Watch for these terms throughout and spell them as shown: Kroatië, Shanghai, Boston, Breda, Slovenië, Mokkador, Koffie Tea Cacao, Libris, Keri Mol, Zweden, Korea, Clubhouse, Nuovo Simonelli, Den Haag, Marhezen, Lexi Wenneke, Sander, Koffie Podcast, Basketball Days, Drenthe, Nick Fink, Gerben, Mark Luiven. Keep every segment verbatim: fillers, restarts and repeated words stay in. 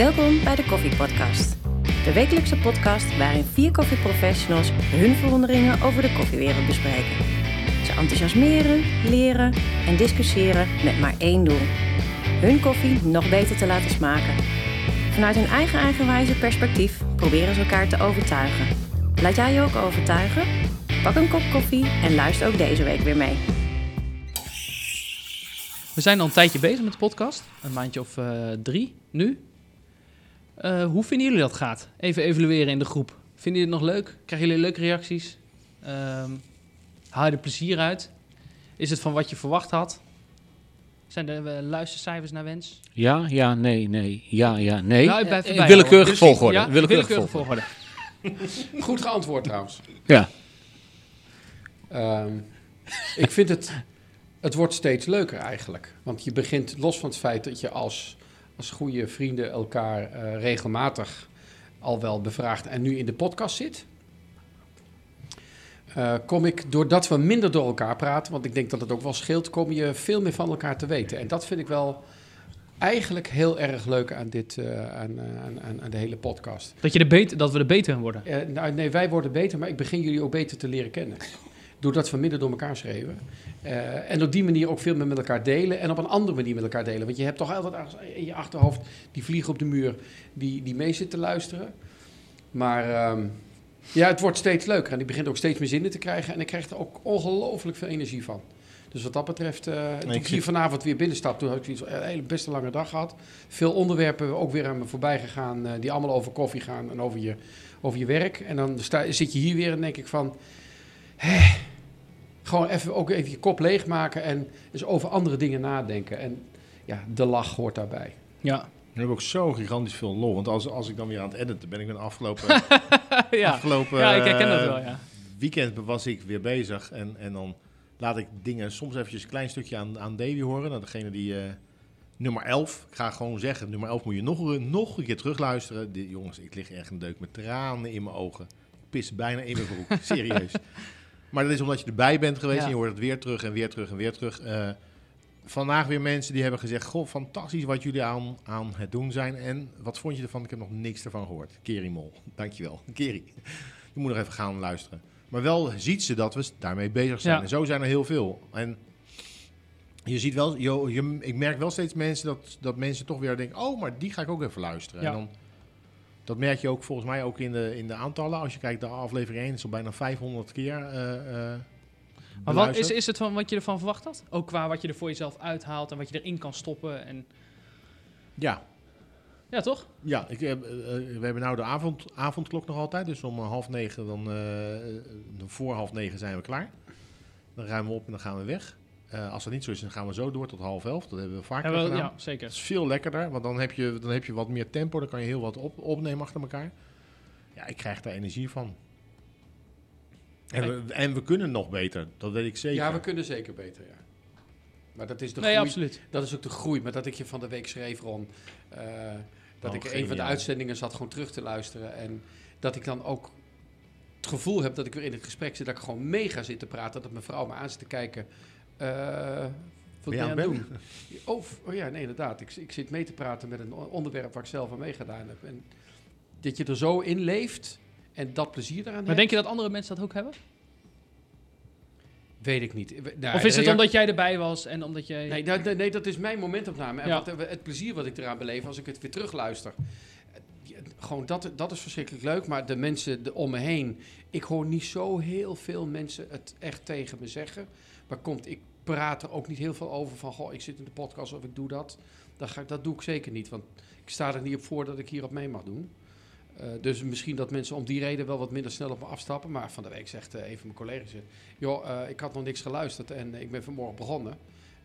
Welkom bij de Koffie Podcast. De wekelijkse podcast waarin vier koffieprofessionals hun verwonderingen over de koffiewereld bespreken. Ze enthousiasmeren, leren en discussiëren met maar één doel. Hun koffie nog beter te laten smaken. Vanuit hun eigen eigenwijze perspectief proberen ze elkaar te overtuigen. Laat jij je ook overtuigen? Pak een kop koffie en luister ook deze week weer mee. We zijn al een tijdje bezig met de podcast. Een maandje of uh, drie nu. Uh, hoe vinden jullie dat gaat? Even evalueren in de groep. Vinden jullie het nog leuk? Krijgen jullie leuke reacties? Um, haal je er plezier uit? Is het van wat je verwacht had? Zijn er uh, luistercijfers naar wens? Ja, ja, nee, nee. Ja, ja, nee. Nou, bij, bij, bij, willekeurig volgorde. Ja, willekeurig willekeurig volgorde. Goed geantwoord trouwens. Ja. Um, ik vind het... Het wordt steeds leuker eigenlijk. Want je begint, los van het feit dat je als... als goede vrienden elkaar uh, regelmatig al wel bevraagt en nu in de podcast zit. Uh, kom ik, doordat we minder door elkaar praten, want ik denk dat het ook wel scheelt, kom je veel meer van elkaar te weten. En dat vind ik wel eigenlijk heel erg leuk aan, dit, uh, aan, aan, aan de hele podcast. Dat, je de beter, dat we er beter in worden? Uh, nou, nee, wij worden beter, maar ik begin jullie ook beter te leren kennen. Doordat we minder door elkaar schreeuwen. Uh, en op die manier ook veel meer met elkaar delen. En op een andere manier met elkaar delen. Want je hebt toch altijd in je achterhoofd die vliegen op de muur die, die mee zit te luisteren. Maar um, ja, het wordt steeds leuker. En ik begin ook steeds meer zin in te krijgen. En ik krijg er ook ongelooflijk veel energie van. Dus wat dat betreft, uh, nee, toen ik hier vanavond weer binnenstap, toen had ik zoiets, een hele best een lange dag gehad. Veel onderwerpen ook weer aan me voorbij gegaan. Uh, die allemaal over koffie gaan en over je, over je werk. En dan sta, zit je hier weer en denk ik van... Hé, gewoon even, ook even je kop leegmaken en eens over andere dingen nadenken. En ja, de lach hoort daarbij. Ja. Nu heb ik ook zo gigantisch veel lol. Want als, als ik dan weer aan het editen ben, ik ben afgelopen... ja. afgelopen ja, ik herken dat wel, ja. Weekend was ik weer bezig. En, en dan laat ik dingen soms eventjes een klein stukje aan, aan Davy horen. Nou, degene die... Uh, nummer elf, ik ga gewoon zeggen, nummer elf moet je nog, nog een keer terugluisteren. De, jongens, ik lig echt een deuk met tranen in mijn ogen. Ik pis bijna in mijn broek. Serieus. Maar dat is omdat je erbij bent geweest ja. En je hoort het weer terug en weer terug en weer terug. Uh, vandaag weer mensen die hebben gezegd... Goh, fantastisch wat jullie aan, aan het doen zijn. En wat vond je ervan? Ik heb nog niks ervan gehoord. Keri Mol, dankjewel. Keri, je moet nog even gaan luisteren. Maar wel ziet ze dat we daarmee bezig zijn. Ja. En zo zijn er heel veel. En je ziet wel, je, je, ik merk wel steeds mensen dat, dat mensen toch weer denken... Oh, maar die ga ik ook even luisteren. Ja. En dan, dat merk je ook volgens mij ook in de, in de aantallen. Als je kijkt naar aflevering één, is al bijna vijfhonderd keer uh, uh, Maar wat is, is het van wat je ervan verwacht had? Ook qua wat je er voor jezelf uithaalt en wat je erin kan stoppen. En... Ja. Ja, toch? Ja, ik, uh, uh, we hebben nou de avond, avondklok nog altijd. Dus om half negen, dan, uh, voor half negen zijn we klaar. Dan ruimen we op en dan gaan we weg. Uh, als dat niet zo is, dan gaan we zo door tot half elf. Dat hebben we vaker hebben we, gedaan. Ja, zeker. Dat is veel lekkerder, want dan heb je, dan heb je wat meer tempo. Dan kan je heel wat op, opnemen achter elkaar. Ja, ik krijg daar energie van. En we, en we kunnen nog beter, dat weet ik zeker. Ja, we kunnen zeker beter, ja. Maar dat is de nee, groei. Absoluut. Dat is ook de groei. Maar dat ik je van de week schreef, Ron... Uh, dat oh, ik geniaal. Een van de uitzendingen zat gewoon terug te luisteren. En dat ik dan ook het gevoel heb dat ik weer in het gesprek zit... dat ik gewoon mega zit te praten, dat mijn vrouw me aan zit te kijken... Uh, wat ben je aan het doen? Oh, oh ja, nee, inderdaad. Ik, ik zit mee te praten met een onderwerp waar ik zelf aan meegedaan heb. En dat je er zo in leeft en dat plezier eraan hebt. Maar denk je dat andere mensen dat ook hebben? Weet ik niet. Nou, of is het omdat jij erbij was en omdat jij... Nee, nou, nee, nee dat is mijn momentopname. En ja. wat, het plezier wat ik eraan beleef als ik het weer terugluister. Gewoon dat, dat is verschrikkelijk leuk. Maar de mensen om me heen... Ik hoor niet zo heel veel mensen het echt tegen me zeggen. Maar komt, ik praat er ook niet heel veel over van... Goh, ik zit in de podcast of ik doe dat. Dat, ga ik, dat doe ik zeker niet. Want ik sta er niet op voor dat ik hierop mee mag doen. Uh, dus misschien dat mensen om die reden wel wat minder snel op me afstappen. Maar van de week zegt uh, een van mijn collega's... joh, uh, ik had nog niks geluisterd en uh, ik ben vanmorgen begonnen.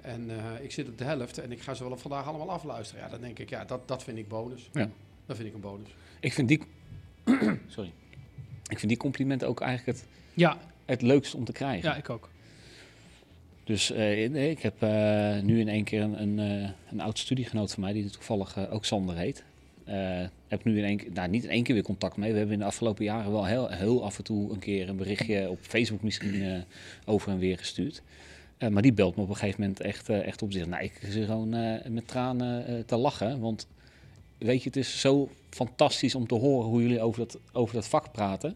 En uh, ik zit op de helft en ik ga ze wel op vandaag allemaal afluisteren. Ja, dan denk ik, ja, dat, dat vind ik bonus. Ja. Dat vind ik een bonus. Ik vind die, sorry. Ik vind die complimenten ook eigenlijk het, ja. het leukst om te krijgen. Ja, ik ook. Dus uh, ik heb uh, nu in één keer een, een, uh, een oud studiegenoot van mij, die toevallig uh, ook Sander heet. Uh, heb nu in één keer, nou niet in één keer weer contact mee. We hebben in de afgelopen jaren wel heel, heel af en toe een keer een berichtje op Facebook misschien uh, over en weer gestuurd. Uh, maar die belt me op een gegeven moment echt, uh, echt op zich. Nou, ik zit gewoon uh, met tranen uh, te lachen, want weet je, het is zo fantastisch om te horen hoe jullie over dat, over dat vak praten.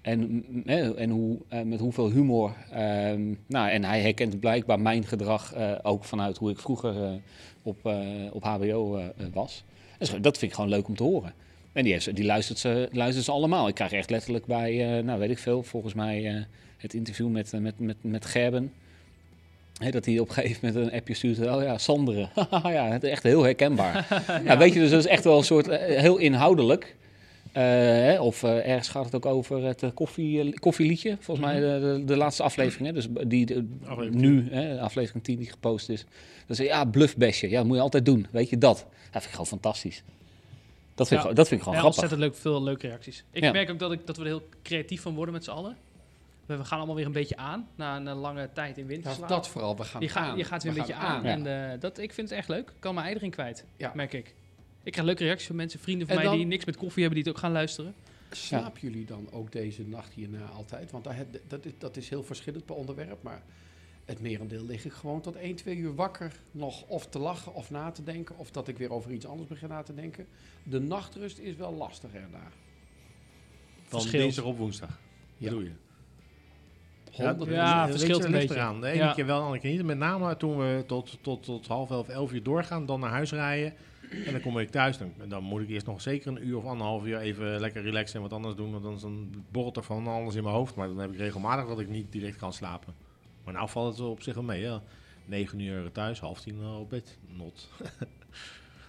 En, en hoe, met hoeveel humor. Um, nou, en hij herkent blijkbaar mijn gedrag uh, ook vanuit hoe ik vroeger uh, op, uh, op H B O uh, was. Dus dat vind ik gewoon leuk om te horen. En die, heeft, die luistert, ze, luistert ze allemaal. Ik krijg echt letterlijk bij, uh, nou weet ik veel, volgens mij uh, het interview met, uh, met, met, met Gerben. He, dat hij op een gegeven moment een appje stuurt. Oh ja, Sander. Ja, het is echt heel herkenbaar. Ja. Nou, weet je, dus dat is echt wel een soort, uh, heel inhoudelijk. Uh, hè, of uh, ergens gaat het ook over het uh, koffie, uh, koffieliedje. Volgens mij de, de, de laatste aflevering. Hè, dus die de, aflevering nu, hè, aflevering tien die gepost is. Dat is ja, bluffbesje. Ja, dat moet je altijd doen. Weet je dat? Dat vind ik gewoon fantastisch. Dat vind, ja, ik, dat vind ik gewoon ja, grappig. Ontzettend leuk, veel leuke reacties. Ik ja. merk ook dat, ik, dat we er heel creatief van worden met z'n allen. We, we gaan allemaal weer een beetje aan. Na een lange tijd in winterslaap. Ja, dat vooral, we gaan je aan. Ga, je gaat weer we een beetje aan. aan. Ja. En, uh, dat, ik vind het echt leuk. Ik kan mijn eieren kwijt, ja. merk ik. Ik krijg leuke reacties van mensen, vrienden van en mij die niks met koffie hebben, die het ook gaan luisteren. Slaap ja. jullie dan ook deze nacht hierna altijd? Want dat, dat, is, dat is heel verschillend per onderwerp, maar het merendeel lig ik gewoon tot één, twee uur wakker nog of te lachen of na te denken, of dat ik weer over iets anders begin na te denken. De nachtrust is wel lastig erna. Van dinsdag op woensdag, ja. bedoel je? Ja, het ja, verschilt een beetje. Eraan. De ene ja. keer wel, de andere keer niet. Met name toen we tot, tot, tot half elf, elf uur doorgaan, dan naar huis rijden. En dan kom ik thuis. Dan, dan moet ik eerst nog zeker een uur of anderhalf uur even lekker relaxen en wat anders doen. Want dan borrelt er van alles in mijn hoofd. Maar dan heb ik regelmatig dat ik niet direct kan slapen. Maar nou valt het op zich wel mee. Ja. Negen uur thuis, half tien uh, op bed. Not.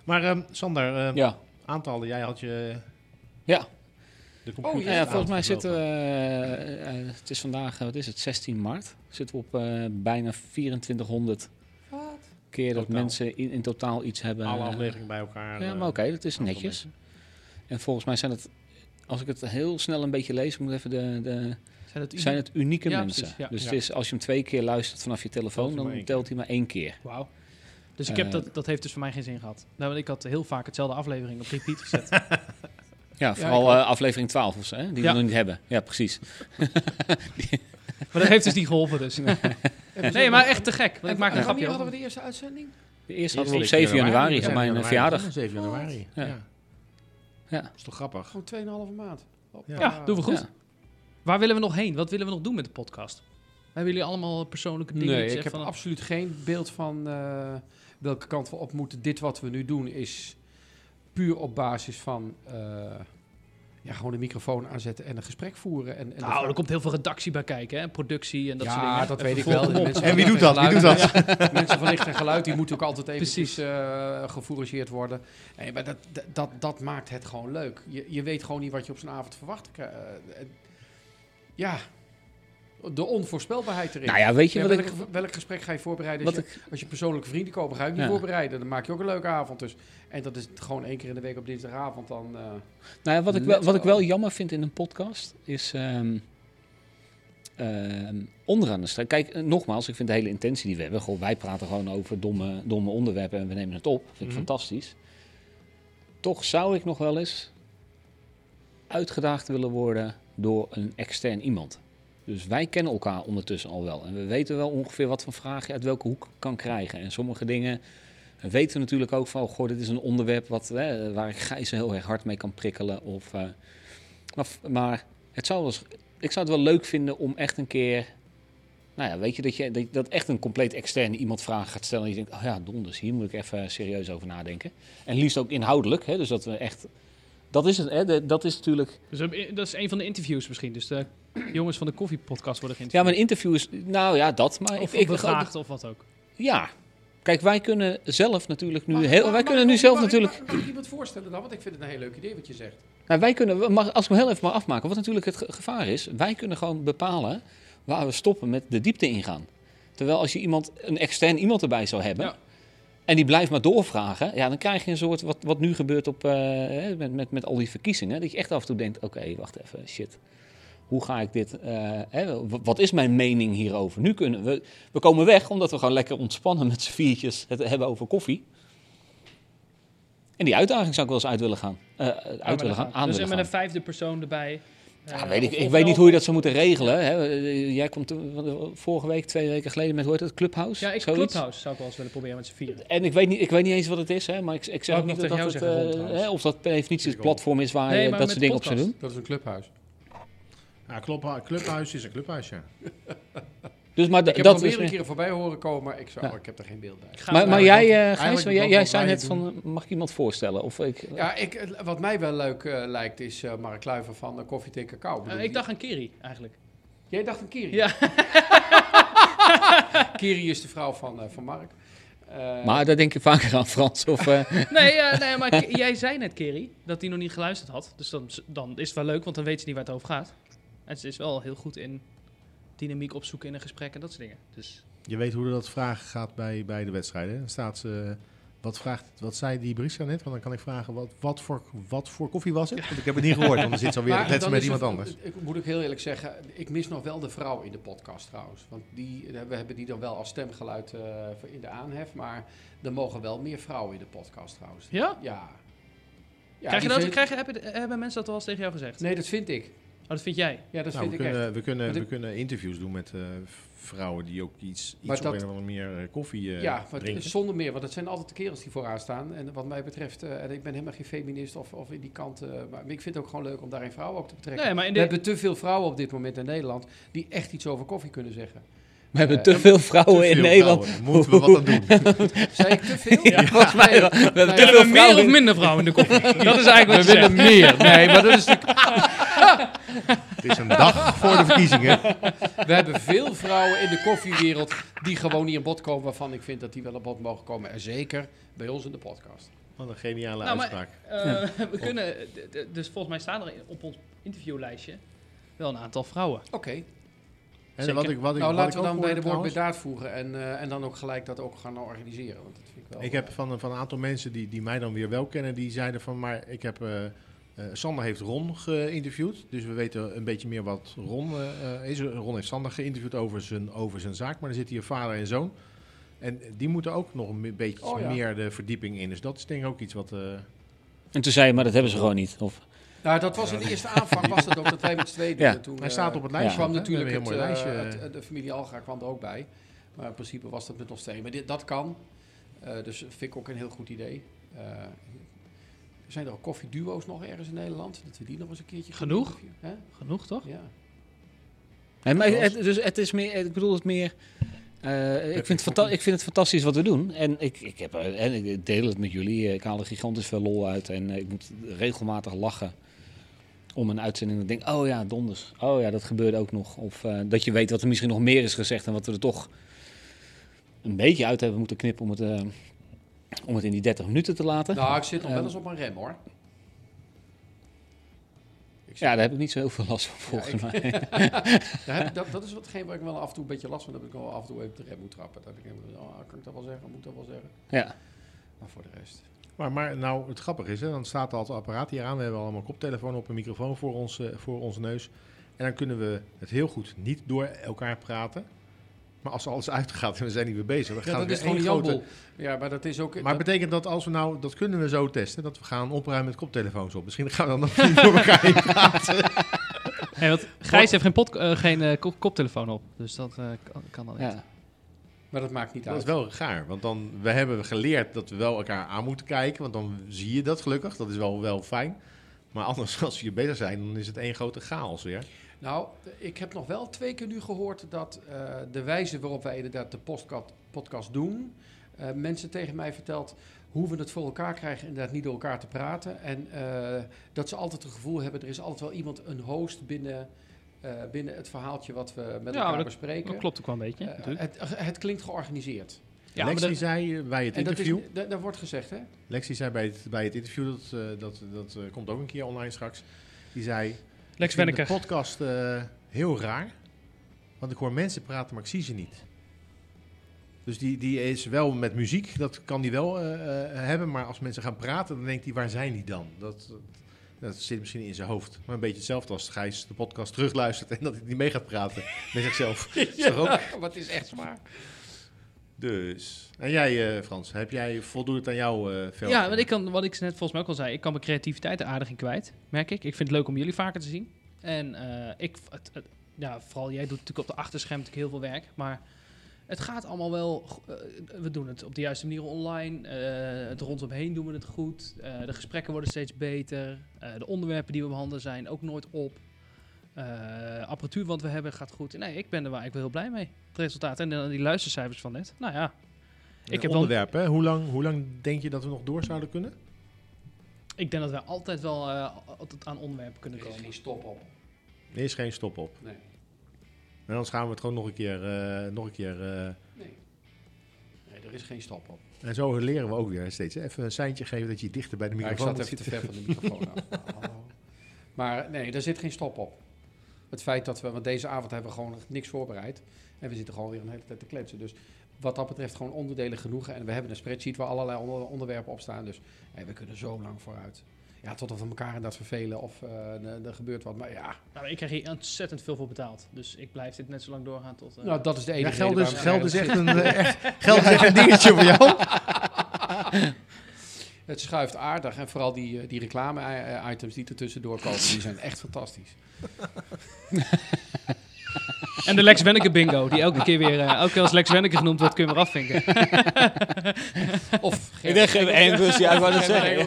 maar um, Sander, um, ja. aantallen. Jij had je... Ja. Oh ja, ja, volgens mij zitten we, uh, uh, het is vandaag, wat is het, zestien maart, zitten we op uh, bijna vierentwintighonderd What? keer dat totaal. mensen in, in totaal iets hebben. Alle afleveringen bij elkaar. Ja, maar oké, okay, dat is netjes. En volgens mij zijn het, als ik het heel snel een beetje lees, moet ik even de, de zijn, het zijn het unieke ja, mensen. Precies, ja. Dus ja. Het is, als je hem twee keer luistert vanaf je telefoon, dan telt hij maar één keer. Wauw. Dus ik heb uh, dat, dat heeft dus voor mij geen zin gehad. Nou, want ik had heel vaak hetzelfde aflevering op repeat gezet. Ja, vooral ja, uh, aflevering twaalf of zo, hè? Die ja. we nog niet hebben. Ja, precies. Maar dat heeft dus niet geholpen, dus. Nee, nee maar echt te gek. Want ik maak een grapje. Wanneer hadden we de eerste uitzending? De eerste hadden we op zeven januari, op mijn verjaardag. zeven januari, ja. ja. ja. Dat is toch grappig? Gewoon tweeënhalve maand. Ja. ja, doen we goed. Ja. Waar willen we nog heen? Wat willen we nog doen met de podcast? Hebben jullie allemaal persoonlijke dingen? Nee, ik heb van absoluut geen beeld van uh, welke kant we op moeten. Dit wat we nu doen is... puur op basis van uh, ja, gewoon de microfoon aanzetten en een gesprek voeren. En, en nou, er komt heel veel redactie bij kijken, hè? Productie en dat ja, soort dingen. Ja, dat en weet ik wel. En, en wie doet dat? Wie doet dat? Ja. Mensen van licht en geluid, die moeten ook altijd eventjes uh, gefourageerd worden. Nee, maar dat, dat, dat, dat maakt het gewoon leuk. Je, je weet gewoon niet wat je op zo'n avond verwacht. Uh, ja... De onvoorspelbaarheid erin. Nou ja, weet je ja, wat welk, ik, welk gesprek ga je voorbereiden? Als je, ik, als je persoonlijke vrienden komen, ga je niet ja. voorbereiden. Dan maak je ook een leuke avond. Dus. En dat is gewoon één keer in de week op dinsdagavond. Dan, uh, nou ja, wat, ik wel, wat ik wel jammer vind in een podcast is um, uh, onderaan de streep. Kijk, nogmaals, ik vind de hele intentie die we hebben. Goh, wij praten gewoon over domme, domme onderwerpen en we nemen het op. Dat vind ik mm-hmm. fantastisch. Toch zou ik nog wel eens uitgedaagd willen worden door een extern iemand. Dus wij kennen elkaar ondertussen al wel. En we weten wel ongeveer wat voor vragen je uit welke hoek kan krijgen. En sommige dingen weten we natuurlijk ook van... Goh, dit is een onderwerp wat, hè, waar ik Gijzen heel erg hard mee kan prikkelen. Of, uh, maar maar het zou wel eens, ik zou het wel leuk vinden om echt een keer... Nou ja, weet je, dat je dat, dat echt een compleet externe iemand vragen gaat stellen... en je denkt, oh ja, donders, hier moet ik even serieus over nadenken. En liefst ook inhoudelijk, hè, dus dat we echt... Dat is het, hè? Dat is natuurlijk... Dus dat is een van de interviews misschien. Dus de jongens van de Koffie Podcast worden geïnterviewd. Ja, maar een interview is... Nou ja, dat. Maar of ik, bevraagd ik, of wat ook. Ja. Kijk, wij kunnen zelf natuurlijk nu... Mag, heel, mag, wij kunnen mag, nu mag, zelf mag, natuurlijk... Mag, mag je iemand voorstellen dan? Want ik vind het een heel leuk idee wat je zegt. Nou, wij kunnen... Mag, als ik me heel even mag afmaken. Wat natuurlijk het gevaar is. Wij kunnen gewoon bepalen waar we stoppen met de diepte ingaan. Terwijl als je iemand, een extern iemand erbij zou hebben... Ja. En die blijft maar doorvragen. Ja, dan krijg je een soort wat, wat nu gebeurt op, uh, met, met, met al die verkiezingen. Dat je echt af en toe denkt, oké, okay, wacht even, shit. Hoe ga ik dit... Uh, hè, wat is mijn mening hierover? Nu kunnen we... We komen weg omdat we gewoon lekker ontspannen met z'n viertjes het hebben over koffie. En die uitdaging zou ik wel eens uit willen gaan. Uh, uit ja, willen gaan, aan dus willen gaan. Dus met een vijfde persoon erbij... Ja, ja, weet ik, ik weet niet hoe je dat zou moeten regelen. Hè? Jij komt vorige week, twee weken geleden met, hoe heet dat, Clubhouse? Ja, ik, Clubhouse zou ik wel eens willen proberen met z'n vieren. En ik weet niet, ik weet niet eens wat het is, hè? Maar ik, ik zeg ook niet dat dat het, uh, hè, of dat per definitie het platform is waar nee, je dat soort dingen op zou doen. Dat is een Clubhouse. Ja, Clubhouse is een Clubhouse, ja. Dus, maar d- ik heb dat meerdere keren voorbij horen komen, maar ik, zou, ja. oh, ik heb er geen beeld bij. Maar, maar, maar jij, uh, Gijs, jij, jij zei net van, mag ik iemand voorstellen? Of ik, ja, ik, wat mij wel leuk uh, lijkt is uh, Mark Luiven van uh, Koffie Tea Cacao. Uh, ik dacht aan Keri, eigenlijk. Jij dacht aan Keri? Ja. Keri is de vrouw van, uh, van Mark. Uh, maar daar denk je vaker aan, Frans. Of, uh... nee, uh, nee, maar k- jij zei net, Keri, dat hij nog niet geluisterd had. Dus dan, dan is het wel leuk, want dan weet ze niet waar het over gaat. En ze is wel heel goed in dynamiek opzoeken in een gesprek en dat soort dingen. Dus. Je weet hoe dat vragen gaat bij, bij de wedstrijden. Dan staat ze, wat, vraagt, wat zei die Brisa net? Want dan kan ik vragen, wat, wat, voor, wat voor koffie was het? Want ik heb het niet gehoord, want er zit zo weer het met het, iemand anders. Ik moet ik heel eerlijk zeggen, ik mis nog wel de vrouw in de podcast trouwens. Want die, we hebben die dan wel als stemgeluid uh, in de aanhef. Maar er mogen wel meer vrouwen in de podcast trouwens. Ja? Ja. ja krijg je dat, vind... krijg je, hebben, hebben mensen dat al eens tegen jou gezegd? Nee, dat vind ik. Oh, dat vind jij? Ja, dat nou, vind we ik kunnen, echt. We kunnen, we kunnen interviews doen met uh, vrouwen die ook iets, iets dat, op een of andere manier koffie uh, ja, drinken. Ja, zonder meer. Want dat zijn altijd de kerels die vooraan staan. En wat mij betreft, uh, en ik ben helemaal geen feminist of, of in die kant. Uh, maar ik vind het ook gewoon leuk om daarin vrouwen ook te betrekken. Nee, maar in de... We hebben te veel vrouwen op dit moment in Nederland die echt iets over koffie kunnen zeggen. We hebben te veel vrouwen te in veel Nederland. Vrouwen. Moeten we wat aan doen? Zei ik te veel? Ja, ja. Volgens mij. We hebben nou, te veel vrouwen. Meer of minder vrouwen in de koffie? Dat is eigenlijk wat we willen meer. Nee, maar dat is natuurlijk... Het is een dag voor de verkiezingen. We hebben veel vrouwen in de koffiewereld die gewoon niet aan bod komen, waarvan ik vind dat die wel aan bod mogen komen. En zeker bij ons in de podcast. Wat een geniale nou, uitspraak. Maar, uh, ja. We kunnen, dus volgens mij staan er op ons interviewlijstje wel een aantal vrouwen. Oké. Okay. En wat ik, wat ik, nou, wat laten ik we dan bij de woord bij daad voegen en, uh, en dan ook gelijk dat ook gaan organiseren. Want dat vind ik wel ik heb van, van een aantal mensen die, die mij dan weer wel kennen, die zeiden van, maar ik heb... Uh, Uh, Sander heeft Ron geïnterviewd, dus we weten een beetje meer wat Ron uh, is. Ron heeft Sander geïnterviewd over zijn, over zijn zaak, maar er zitten hier vader en zoon. En die moeten ook nog een beetje oh, ja. meer de verdieping in, dus dat is denk ik ook iets wat... Uh... En toen zei je, maar dat hebben ze gewoon niet, of... Nou, dat was in de eerste aanvang, was dat ook dat wij met twee deden. Ja. Toen, uh, Hij staat op het lijstje. Ja. Kwam natuurlijk het, uh, lijstje. Het, uh, de familie Alga kwam er ook bij, maar in principe was dat met ons twee. Maar dit, dat kan, uh, dus vind ik ook een heel goed idee. Uh, Zijn er ook koffieduo's nog ergens in Nederland? Dat we die nog eens een keertje... Genoeg? Hè? Genoeg, toch? Ja. Nee, maar het, dus het is meer... Ik bedoel het meer... Uh, ik, vind het fanta- ik vind het fantastisch wat we doen. En ik, ik, heb, en ik deel het met jullie. Ik haal er gigantisch veel lol uit. En ik moet regelmatig lachen om een uitzending. Dat ik denk, oh ja, donders. Oh ja, dat gebeurt ook nog. Of uh, dat je weet wat er misschien nog meer is gezegd. En wat we er toch een beetje uit hebben moeten knippen om het... Uh, Om het in die dertig minuten te laten. Nou, ik zit nog wel eens op een rem, hoor. Ik ja, daar heb ik niet zo heel veel last van, volgens ja, mij. dat, dat, dat is watgeen waar ik wel af en toe een beetje last van heb. Dat ik wel af en toe even de rem moet trappen. Dat ik even, oh, kan ik dat wel zeggen? Moet dat wel zeggen? Ja. Maar voor de rest... Maar, maar nou, het grappige is, hè, dan staat al het apparaat hier aan. We hebben allemaal koptelefoon op, een microfoon voor ons, uh, voor ons neus. En dan kunnen we het heel goed niet door elkaar praten... Maar als alles uitgaat en we zijn niet meer bezig, dan ja, gaan we weer één grote... Ja, maar dat is ook... Maar dat... betekent dat als we nou... Dat kunnen we zo testen, dat we gaan opruimen met koptelefoons op. Misschien gaan we dan nog niet door elkaar heen praten. Hey, want Gijs heeft geen, pod, uh, geen uh, kop- koptelefoon op, dus dat uh, kan, kan dan niet. Ja. Maar dat maakt niet dat uit. Dat is wel gaar, want dan, we hebben geleerd dat we wel elkaar aan moeten kijken. Want dan zie je dat gelukkig, dat is wel, wel fijn. Maar anders, als we hier bezig zijn, dan is het één grote chaos weer. Nou, ik heb nog wel twee keer nu gehoord dat uh, de wijze waarop wij inderdaad de postcat, podcast doen... Uh, mensen tegen mij vertelt hoe we het voor elkaar krijgen inderdaad niet door elkaar te praten. En uh, dat ze altijd het gevoel hebben, er is altijd wel iemand, een host binnen, uh, binnen het verhaaltje wat we met ja, elkaar dat, bespreken. Dat klopt ook wel een beetje. Uh, het, het klinkt georganiseerd. Ja, Lexi dat, zei bij het interview... Dat, is, dat, dat wordt gezegd, hè? Lexi zei bij het, bij het interview, dat, uh, dat, dat uh, komt ook een keer online straks, die zei... Lex Wenneke. Ik vind de podcast uh, heel raar, want ik hoor mensen praten, maar ik zie ze niet. Dus die, die is wel met muziek, dat kan die wel uh, hebben, maar als mensen gaan praten, dan denkt hij, waar zijn die dan? Dat, dat, dat zit misschien in zijn hoofd, maar een beetje hetzelfde als Gijs de podcast terugluistert en dat hij niet mee gaat praten met zichzelf. Ja, maar het is echt zwaar. Dus, en jij uh, Frans, heb jij voldoet aan jouw uh, veld? Ja, want ik kan, wat ik net volgens mij ook al zei, ik kan mijn creativiteit er aardig in kwijt, merk ik. Ik vind het leuk om jullie vaker te zien. En uh, ik, het, het, ja, vooral jij doet natuurlijk op de achterscherm natuurlijk heel veel werk, maar het gaat allemaal wel, uh, we doen het op de juiste manier online, uh, het rondomheen doen we het goed, uh, de gesprekken worden steeds beter, uh, de onderwerpen die we behandelen zijn ook nooit op. Uh, apparatuur wat we hebben gaat goed. Nee, ik ben er waar ik wel heel blij mee. Het resultaat en dan die luistercijfers van net. Nou ja. Ik heb onderwerp, dan... hè? Hoe lang, hoe lang denk je dat we nog door zouden kunnen? Ik denk dat we altijd wel uh, altijd aan onderwerpen kunnen komen. Er is geen stop op. Er is geen stop op. Nee. En anders gaan we het gewoon nog een keer... Uh, nog een keer uh... nee. nee, er is geen stop op. En zo leren we ook weer steeds. Hè? Even een seintje geven dat je dichter bij de microfoon zit. Ja, ik zat even te ver van de microfoon af. Maar nee, er zit geen stop op. Het feit dat we, want deze avond hebben we gewoon niks voorbereid. En we zitten gewoon weer een hele tijd te kletsen. Dus wat dat betreft gewoon onderdelen genoeg. En we hebben een spreadsheet waar allerlei onder- onderwerpen op staan. Dus hey, we kunnen zo lang vooruit. Ja, totdat we elkaar inderdaad vervelen of uh, er gebeurt wat. Maar ja. Nou, ik krijg hier ontzettend veel voor betaald. Dus ik blijf dit net zo lang doorgaan tot... Uh... Nou, dat is de enige ja, reden. Geld is echt een, echt, geld is echt een dingetje voor jou. Het schuift aardig. En vooral die, die reclame-items die er tussendoor komen, die zijn echt fantastisch. En de Lex Wenneke bingo, die elke keer weer, elke keer als Lex Wenneke genoemd wordt, kun je maar afvinken. Of Gerben. Ik denk één bus, ja, ik wou dat zeggen.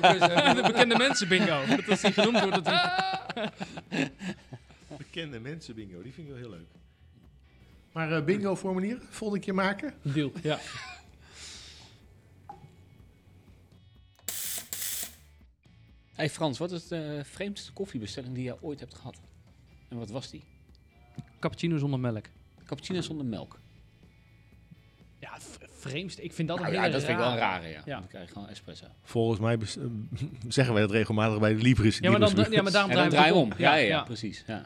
De bekende mensen bingo, dat als die genoemd wordt. Die... Bekende mensen bingo, die vind ik wel heel leuk. Maar uh, bingo formulier, volgende keer maken? Deal, ja. Hey Frans, wat is de vreemdste koffiebestelling die jij ooit hebt gehad? En wat was die? Cappuccino zonder melk. Cappuccino zonder melk. Ja, het vreemdste. Ik vind dat nou, een ja, hele dat raar. Vind ik wel een rare, ja. ja. Dan krijg je gewoon espresso. Volgens mij bes- zeggen wij dat regelmatig bij de Libris. Ja, maar, dan, ja, maar daarom draai je om. om. Ja, ja, ja, ja. precies. Ja.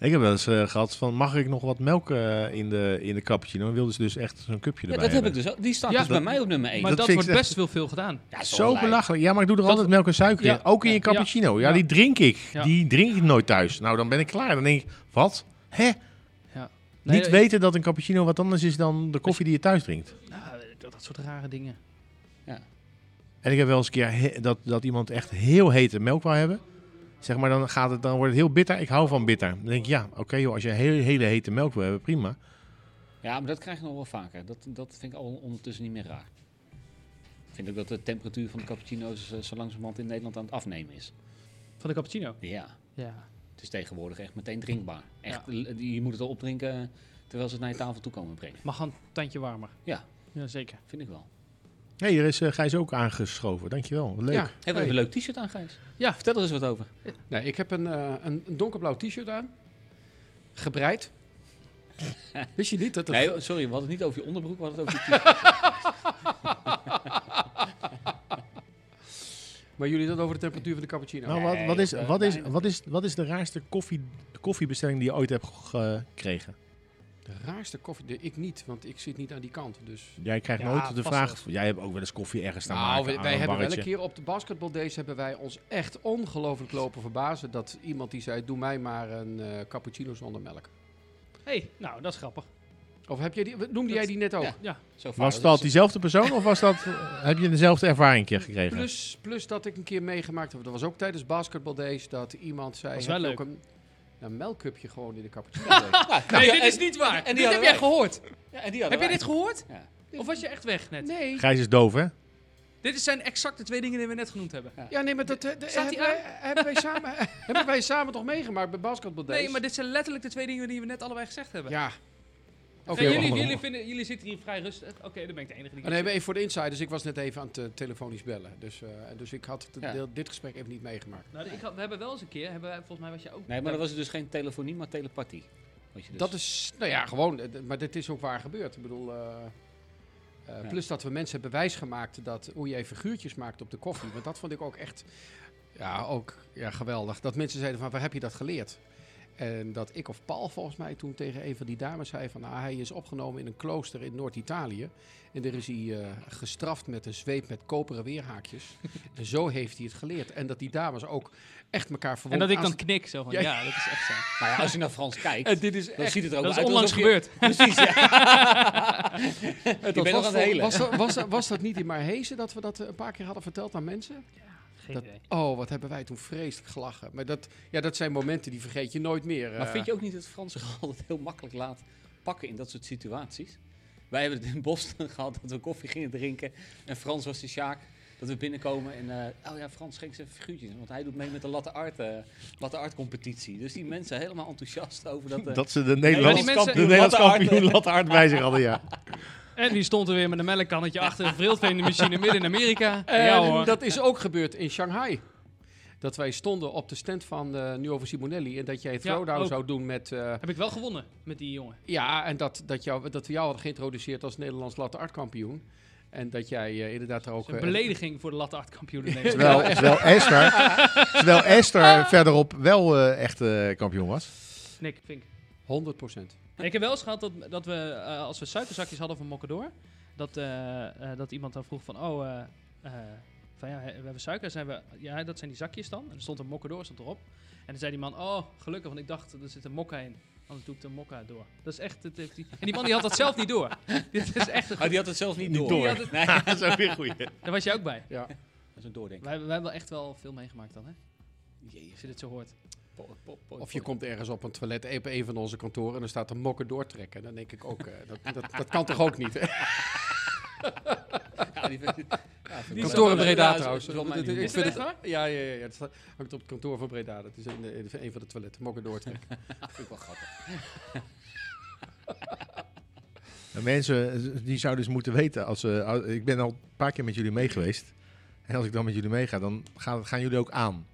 Ik heb wel eens uh, gehad van, mag ik nog wat melk uh, in, de, in de cappuccino? Dan wilden ze dus echt zo'n cupje erbij. Ja, dat hebben. Heb ik dus ook. Die staat ja, dus dat, bij mij op nummer één. Maar dat, dat wordt best veel veel gedaan. Ja, zo belachelijk. Ja, maar ik doe er dat, altijd melk en suiker ja, in. Ook in je cappuccino. Ja, ja, die drink ik. Ja. Die drink ik nooit thuis. Nou, dan ben ik klaar. Dan denk ik, wat? Hè? Ja. Nee, Niet nee, weten dat een cappuccino wat anders is dan de koffie die je thuis drinkt. Nou, dat, dat soort rare dingen. Ja. En ik heb wel eens een keer he, dat, dat iemand echt heel hete melk wou hebben. Zeg maar, dan, gaat het, dan wordt het heel bitter. Ik hou van bitter. Dan denk ik, ja, oké okay, joh, als je hele, hele hete melk wil hebben, prima. Ja, maar dat krijg je nog wel vaker. Dat, dat vind ik al ondertussen niet meer raar. Ik vind ook dat de temperatuur van de cappuccino's uh, zo langzamerhand in Nederland aan het afnemen is. Van de cappuccino? Ja. ja. Het is tegenwoordig echt meteen drinkbaar. Echt, ja. Je moet het al opdrinken terwijl ze het naar je tafel toe komen brengen. Mag een tandje warmer. Ja. Ja, zeker. Vind ik wel. Hé, hey, er is uh, Gijs ook aangeschoven. Dankjewel. Leuk. Ja, hey, we hebben een leuk t-shirt aan, Gijs. Ja, vertel er eens wat over. Nee, ik heb een, uh, een donkerblauw t-shirt aan. Gebreid. Wist je niet dat... Het... Nee, sorry, we hadden het niet over je onderbroek, we hadden het over je t-shirt. Maar jullie dat over de temperatuur van de cappuccino? Nou, wat, wat, is, wat, is, wat, is, wat is de raarste koffie, koffiebestelling die je ooit hebt gekregen? De raarste koffie? De, ik niet, want ik zit niet aan die kant. Dus. Jij krijgt ja, nooit de vraag... Jij hebt ook wel eens koffie ergens staan nou, maken wij, aan wij een hebben barretje. Wel een keer op de Basketball Days hebben wij ons echt ongelooflijk lopen verbazen... dat iemand die zei, doe mij maar een uh, cappuccino zonder melk. Hé, hey, nou, dat is grappig. Of heb jij die, noemde dat, jij die net ook? Ja, ja. Zo was dat, dat diezelfde persoon of was dat, heb je dezelfde ervaring keer gekregen? Plus, plus dat ik een keer meegemaakt heb, dat was ook tijdens Basketball Days, dat iemand zei... Dat was wel leuk. Een melkcupje gewoon in de cappuccino. Ja, nee, ja, dit is niet waar. En die dit heb wij. Jij gehoord. Ja, en die heb wij. Jij dit gehoord? Ja. Of was je echt weg net? Nee. Gijs is doof, hè? Dit zijn exact de twee dingen die we net genoemd hebben. Ja, ja nee, maar dat de, de, hebben, wij, hebben, wij samen, hebben wij samen toch meegemaakt bij Basketball Days? Nee, maar dit zijn letterlijk de twee dingen die we net allebei gezegd hebben. Ja. Okay, nee, jullie, jullie, vinden, jullie zitten hier vrij rustig. Oké, okay, dan ben ik de enige die... Ah, nee, even voor de insiders. Ik was net even aan het uh, telefonisch bellen. Dus, uh, dus ik had de, ja. de, dit gesprek even niet meegemaakt. Nou, ik had, we hebben wel eens een keer... Hebben, volgens mij was je ook... Nee, maar dat was dus geen telefonie, maar telepathie. Was je dus. Dat is... Nou ja, gewoon... Maar dit is ook waar gebeurd. Ik bedoel... Uh, uh, ja. Plus dat we mensen hebben wijsgemaakt dat... Hoe jij figuurtjes maakt op de koffie. Want dat vond ik ook echt... Ja, ook ja, geweldig. Dat mensen zeiden van... Waar heb je dat geleerd? En dat ik of Paul volgens mij toen tegen een van die dames zei van... Ah, hij is opgenomen in een klooster in Noord-Italië. En daar is hij uh, gestraft met een zweep met koperen weerhaakjes. En zo heeft hij het geleerd. En dat die dames ook echt elkaar verwonden. En dat ik dan knik zo van, ja, ja dat is echt zo. Maar ja, als je naar Frans kijkt, uh, dit is dan echt, ziet het er ook dat uit. Dat is onlangs gebeurd. Precies, ja. dat was, was, was, was, was dat niet in Marhezen dat we dat een paar keer hadden verteld aan mensen? Ja. Geen dat, idee. Oh, wat hebben wij toen vreselijk gelachen. Maar dat, ja, dat zijn momenten die vergeet je nooit meer. Maar uh. vind je ook niet dat Fransen altijd heel makkelijk laat pakken in dat soort situaties? Wij hebben het in Boston gehad dat we koffie gingen drinken. En Frans was de Sjaak. Dat we binnenkomen en, uh, oh ja, Frans schenkt zijn figuurtjes. Want hij doet mee met de latte art, uh, latte art competitie. Dus die mensen helemaal enthousiast over dat... Uh, dat ze de Nederlands nee, kampioen latte, latte, latte art bij zich hadden, ja. En die stond er weer met een melkkannetje achter een machine midden in Amerika. En ja, hoor. Dat is ook gebeurd in Shanghai. Dat wij stonden op de stand van uh, Nuovo Simonelli en dat jij throwdown ja, zou doen met... Uh, Heb ik wel gewonnen met die jongen. Ja, en dat, dat, jou, dat we jou hadden geïntroduceerd als Nederlands latte art kampioen. En dat jij uh, inderdaad daar ook... Een belediging uh, voor de latte art kampioen. Terwijl, terwijl Esther, terwijl Esther verderop wel uh, echt uh, kampioen was. Nick, Fink. honderd procent. Nee, ik heb wel eens gehad dat, dat we, uh, als we suikerzakjes hadden van Mokkador, dat, uh, uh, dat iemand dan vroeg van, oh, uh, uh, van, ja, we hebben suiker, zijn we, ja, dat zijn die zakjes dan. En er stond een Mokkador stond erop. En dan zei die man, oh, gelukkig, want ik dacht, er zit een mokka in. Anders doe ik de mokka door. Dat is echt... Het, die, en die man die had dat zelf niet door. Dit is echt een, oh, die had het zelf niet door. door. Het, nee, dat is ook weer goed. Daar was jij ook bij. Ja. Dat is een doordenker. Wij, wij hebben echt wel veel meegemaakt dan, hè? Jezus. Als je dit zo hoort. Po, po, po, po, of je po, po. komt ergens op een toilet, op een van onze kantoren, en dan staat een mokken doortrekken. Dan denk ik ook, uh, dat, dat, dat kan toch ook niet, hè? Ja, die, ja, die kantoor in Breda trouwens. Is het echt waar? Ja, ja, ja, ja, het hangt op het kantoor van Breda. Dat is in, de, in een van de toiletten. Mokkador trekken. Dat vind ik wel grappig. Nou, mensen, die zouden dus moeten weten. Als, uh, ik ben al een paar keer met jullie mee geweest. En als ik dan met jullie meega, dan gaan, gaan jullie ook aan.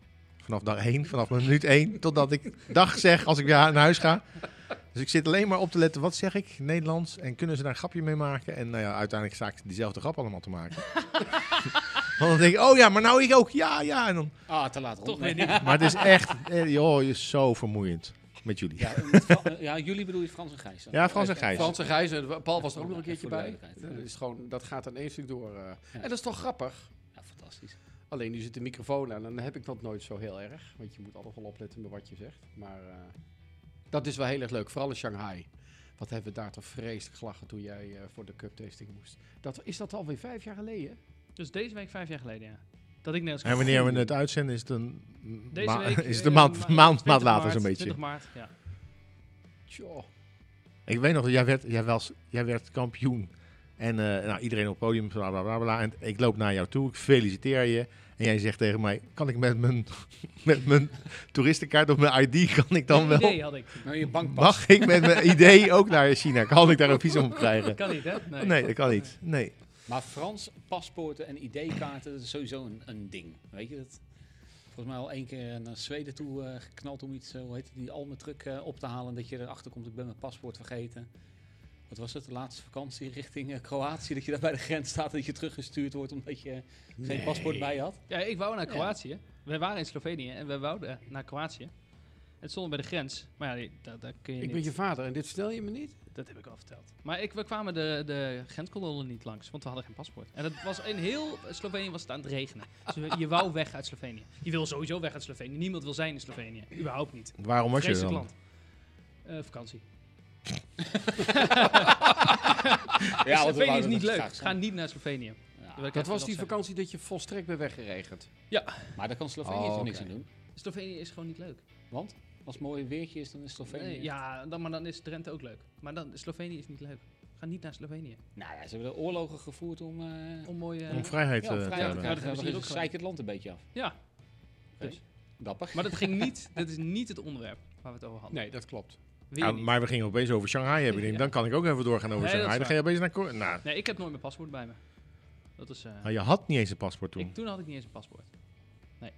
Vanaf dag één, vanaf minuut één, totdat ik dag zeg als ik weer naar huis ga. Dus ik zit alleen maar op te letten, wat zeg ik, Nederlands, en kunnen ze daar een grapje mee maken? En nou ja, uiteindelijk sta ik diezelfde grap allemaal te maken. Want dan denk ik, oh ja, maar nou ik ook, ja, ja. En dan... Ah, te laat toch weer niet. Maar het is echt, eh, joh, je is zo vermoeiend met jullie. Ja, met Fra- ja jullie bedoel je Frans en Gijs. Ja, Frans en Gijs. Frans en Gijs, en Paul was er ook nog een keertje bij. Dat is gewoon, dat gaat dan eens door. Uh. Ja. En dat is toch grappig? Ja, fantastisch. Alleen nu zit de microfoon aan en dan heb ik dat nooit zo heel erg. Want je moet altijd wel opletten met wat je zegt. Maar... Uh, dat is wel heel erg leuk, vooral in Shanghai. Wat hebben we daar toch vreselijk gelachen toen jij uh, voor de cup tasting moest. Dat, is dat alweer vijf jaar geleden? Dus deze week vijf jaar geleden, ja. Dat ik net en wanneer we het uitzenden is het een, deze ma- week, is het een uh, maand, ma- maand, maand later zo'n beetje. twintig maart, ja. Tjoh. Ik weet nog dat jij werd, jij was, jij werd kampioen. En uh, nou, iedereen op het podium, bla, bla, bla, bla. En ik loop naar jou toe, ik feliciteer je. En jij zegt tegen mij, kan ik met mijn, met mijn toeristenkaart of mijn I D, kan ik dan wel... Mijn I D had ik. Nou, je bankpas. Mag ik met mijn I D ook naar China? Kan ik daar een visum op krijgen? Dat kan niet, hè? Nee, nee dat kan niet. Nee. Maar Frans paspoorten en I D-kaarten, dat is sowieso een, een ding. Weet je dat? Volgens mij al één keer naar Zweden toe uh, geknald om iets, uh, hoe heet het, die Almetruc uh, op te halen. Dat je erachter komt, ik ben mijn paspoort vergeten. Wat was het, de laatste vakantie richting uh, Kroatië, dat je daar bij de grens staat en dat je teruggestuurd wordt omdat je uh, geen nee. paspoort bij had? Ja, ik wou naar Kroatië. Ja. We waren in Slovenië en we wouden uh, naar Kroatië. Het stond bij de grens, maar ja, daar da, kun je Ik niet. ben je vader en dit vertel je me niet? Dat heb ik al verteld. Maar ik, we kwamen de, de grenscontrole niet langs, want we hadden geen paspoort. En dat was in heel Slovenië was het aan het regenen. Dus je wou weg uit Slovenië. Je wil sowieso weg uit Slovenië. Niemand wil zijn in Slovenië. Überhaupt niet. Waarom was je dan? Uh, vakantie. Ja, Slovenië is niet leuk. Ga niet naar Slovenië. Ja. Dat, dat was die vakantie zeggen. Dat je volstrekt bent weggeregend. Ja. Maar daar kan Slovenië oh, toch okay. niks aan doen? Slovenië is gewoon niet leuk. Want? Als het mooi weertje is, dan is Slovenië... Nee, ja, dan, maar dan is Drenthe ook leuk. Maar dan, Slovenië is niet leuk. Ga niet naar Slovenië. Nou ja, ze hebben de oorlogen gevoerd om... Uh, om, mooie, om vrijheid, ja, om vrijheid te krijgen. Ja, dan zeik het land een beetje af. Ja. Dus. Dapper. Maar dat ging niet... Dat is niet het onderwerp waar we het over hadden. Nee, dat klopt. Ja, maar we gingen opeens over Shanghai hebben. Ja. Dan kan ik ook even doorgaan over nee, Shanghai. Dan ga je opeens naar Korea. Nou. Nee, ik heb nooit mijn paspoort bij me. Dat is, uh, nou, je had niet eens een paspoort toen? Ik, toen had ik niet eens een paspoort. Nee.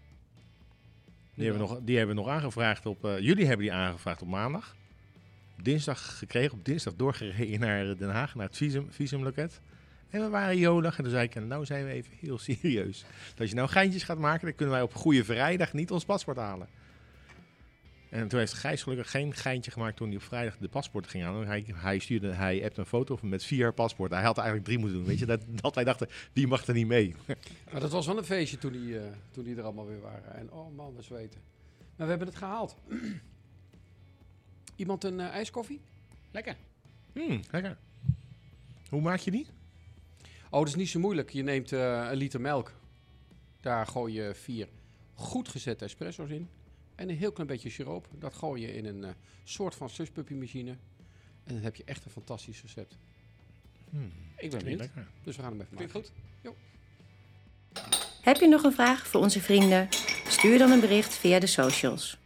Die hebben, nog, die hebben we nog aangevraagd op... Uh, jullie hebben die aangevraagd op maandag. Dinsdag gekregen. Op dinsdag doorgereden naar Den Haag. Naar het visum, visumloket. En we waren jolig. En toen zei ik, nou zijn we even heel serieus. Dat als je nou geintjes gaat maken, dan kunnen wij op Goede Vrijdag niet ons paspoort halen. En toen heeft Gijs gelukkig geen geintje gemaakt toen hij op vrijdag de paspoorten ging aan. Hij, hij stuurde, hij appte een foto van met vier paspoorten. Hij had er eigenlijk drie moeten doen, weet je. Dat, dat hij dacht, die mag er niet mee. Maar dat was wel een feestje toen die, uh, toen die er allemaal weer waren. En oh man, we zweten. Maar we hebben het gehaald. Iemand een uh, ijskoffie? Lekker. Mm, lekker. Hoe maak je die? Oh, dat is niet zo moeilijk. Je neemt uh, een liter melk. Daar gooi je vier goed gezette espresso's in. En een heel klein beetje siroop. Dat gooi je in een uh, soort van slushpuppy machine. En dan heb je echt een fantastisch recept. Hmm, ik ben benieuwd. Dus we gaan hem even maken. Vind je goed? Jo. Heb je nog een vraag voor onze vrienden? Stuur dan een bericht via de socials.